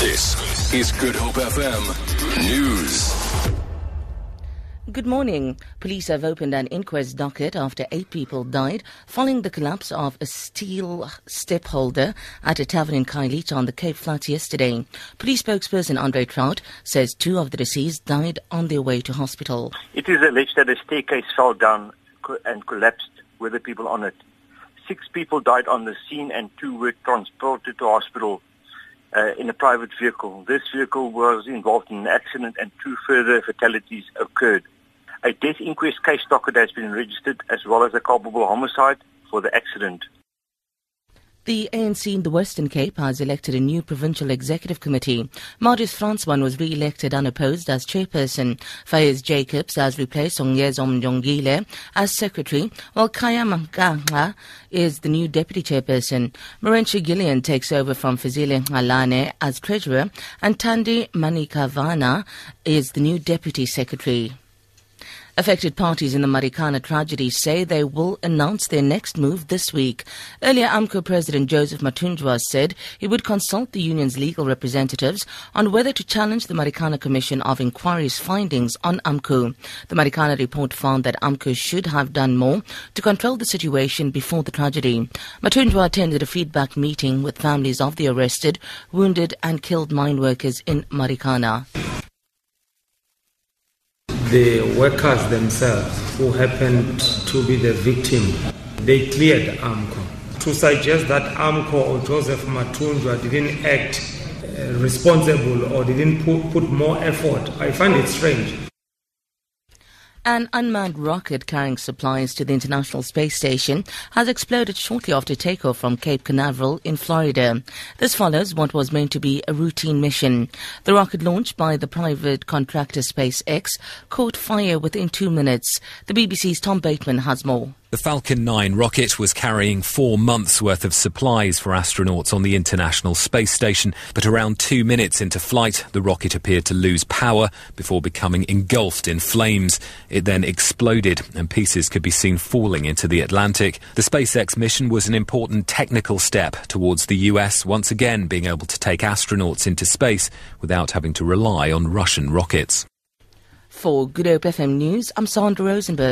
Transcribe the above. This is Good Hope FM News. Good morning. Police have opened an inquest docket after 8 people died following the collapse of a steel step holder at a tavern in Khayelitsha on the Cape Flats yesterday. Police spokesperson Andre Trout says 2 of the deceased died on their way to hospital. It is alleged that a staircase fell down and collapsed with the people on it. 6 people died on the scene and 2 were transported to hospital in a private vehicle. This vehicle was involved in an accident and 2 further fatalities occurred. A death inquest case docket has been registered as well as a culpable homicide for the accident. The ANC in the Western Cape has elected a new provincial executive committee. Marius Fransman was re-elected unopposed as chairperson. Fayez Jacobs has replaced Ongyez Omjongile as secretary, while Kayam Anga is the new deputy chairperson. Marencia Gillian takes over from Fazile Alane as treasurer, and Tandi Manikavana is the new deputy secretary. Affected parties in the Marikana tragedy say they will announce their next move this week. Earlier, AMCO President Joseph Matunjwa said he would consult the union's legal representatives on whether to challenge the Marikana Commission of Inquiry's findings on AMCO. The Marikana report found that AMCO should have done more to control the situation before the tragedy. Matunjwa attended a feedback meeting with families of the arrested, wounded and killed mine workers in Marikana. The workers themselves, who happened to be the victim, they cleared AMCO. To suggest that AMCO or Joseph Matunjwa didn't act responsible or didn't put more effort, I find it strange. An unmanned rocket carrying supplies to the International Space Station has exploded shortly after takeoff from Cape Canaveral in Florida. This follows what was meant to be a routine mission. The rocket launched by the private contractor SpaceX caught fire within 2 minutes. The BBC's Tom Bateman has more. The Falcon 9 rocket was carrying 4 months' worth of supplies for astronauts on the International Space Station, but around 2 minutes into flight, the rocket appeared to lose power before becoming engulfed in flames. It then exploded, and pieces could be seen falling into the Atlantic. The SpaceX mission was an important technical step towards the US once again being able to take astronauts into space without having to rely on Russian rockets. For Good Hope FM News, I'm Sandra Rosenberg.